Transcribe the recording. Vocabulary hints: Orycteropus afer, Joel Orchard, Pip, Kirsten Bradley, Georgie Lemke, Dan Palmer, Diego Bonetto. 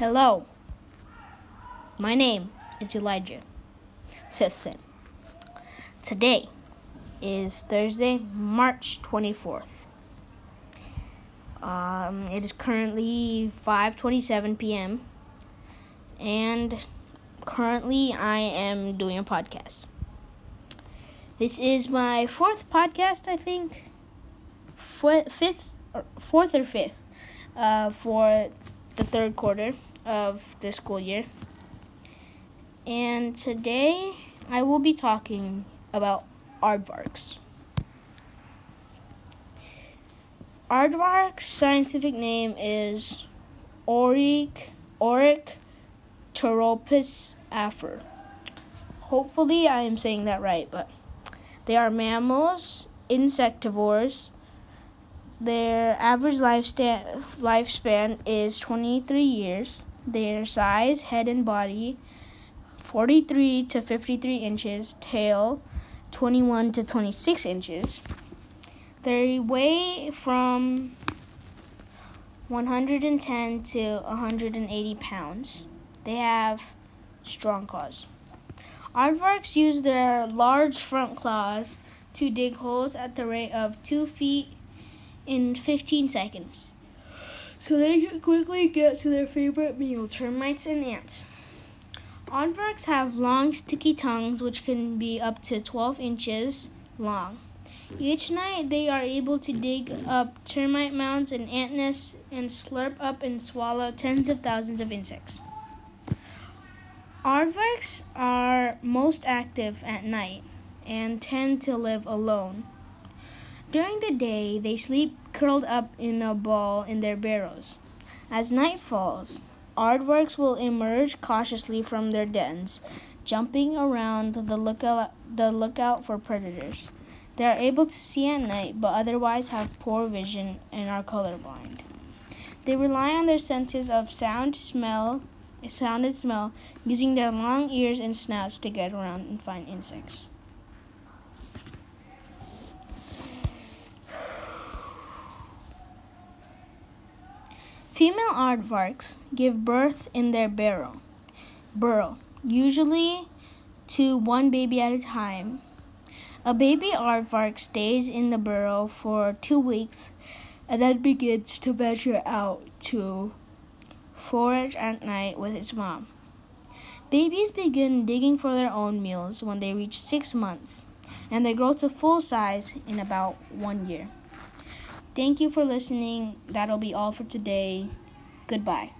Hello, my name is Elijah Sisson. Today is Thursday, March 24th. It is currently 5:27 p.m. and currently I am doing a podcast. This is my fourth podcast, I think. Fourth or fifth for the third quarter of the school year. And today I will be talking about aardvarks. Aardvark's scientific name is Orycteropus afer. Hopefully I am saying that right, but they are mammals, insectivores. Their average lifespan is 23 years. Their size, head and body, 43 to 53 inches. Tail, 21 to 26 inches. They weigh from 110 to 180 pounds. They have strong claws. Aardvarks use their large front claws to dig holes at the rate of 2 feet in 15 seconds, so they can quickly get to their favorite meal, termites and ants. Aardvarks have long, sticky tongues, which can be up to 12 inches long. Each night, they are able to dig up termite mounds and ant nests and slurp up and swallow tens of thousands of insects. Aardvarks are most active at night and tend to live alone. During the day, they sleep curled up in a ball in their burrows. As night falls, aardvarks will emerge cautiously from their dens, jumping around the lookout for predators. They are able to see at night, but otherwise have poor vision and are colorblind. They rely on their senses of sound and smell, using their long ears and snouts to get around and find insects. Female aardvarks give birth in their burrow, usually to one baby at a time. A baby aardvark stays in the burrow for 2 weeks and then begins to venture out to forage at night with its mom. Babies begin digging for their own meals when they reach 6 months, and they grow to full size in about 1 year. Thank you for listening. That'll be all for today. Goodbye.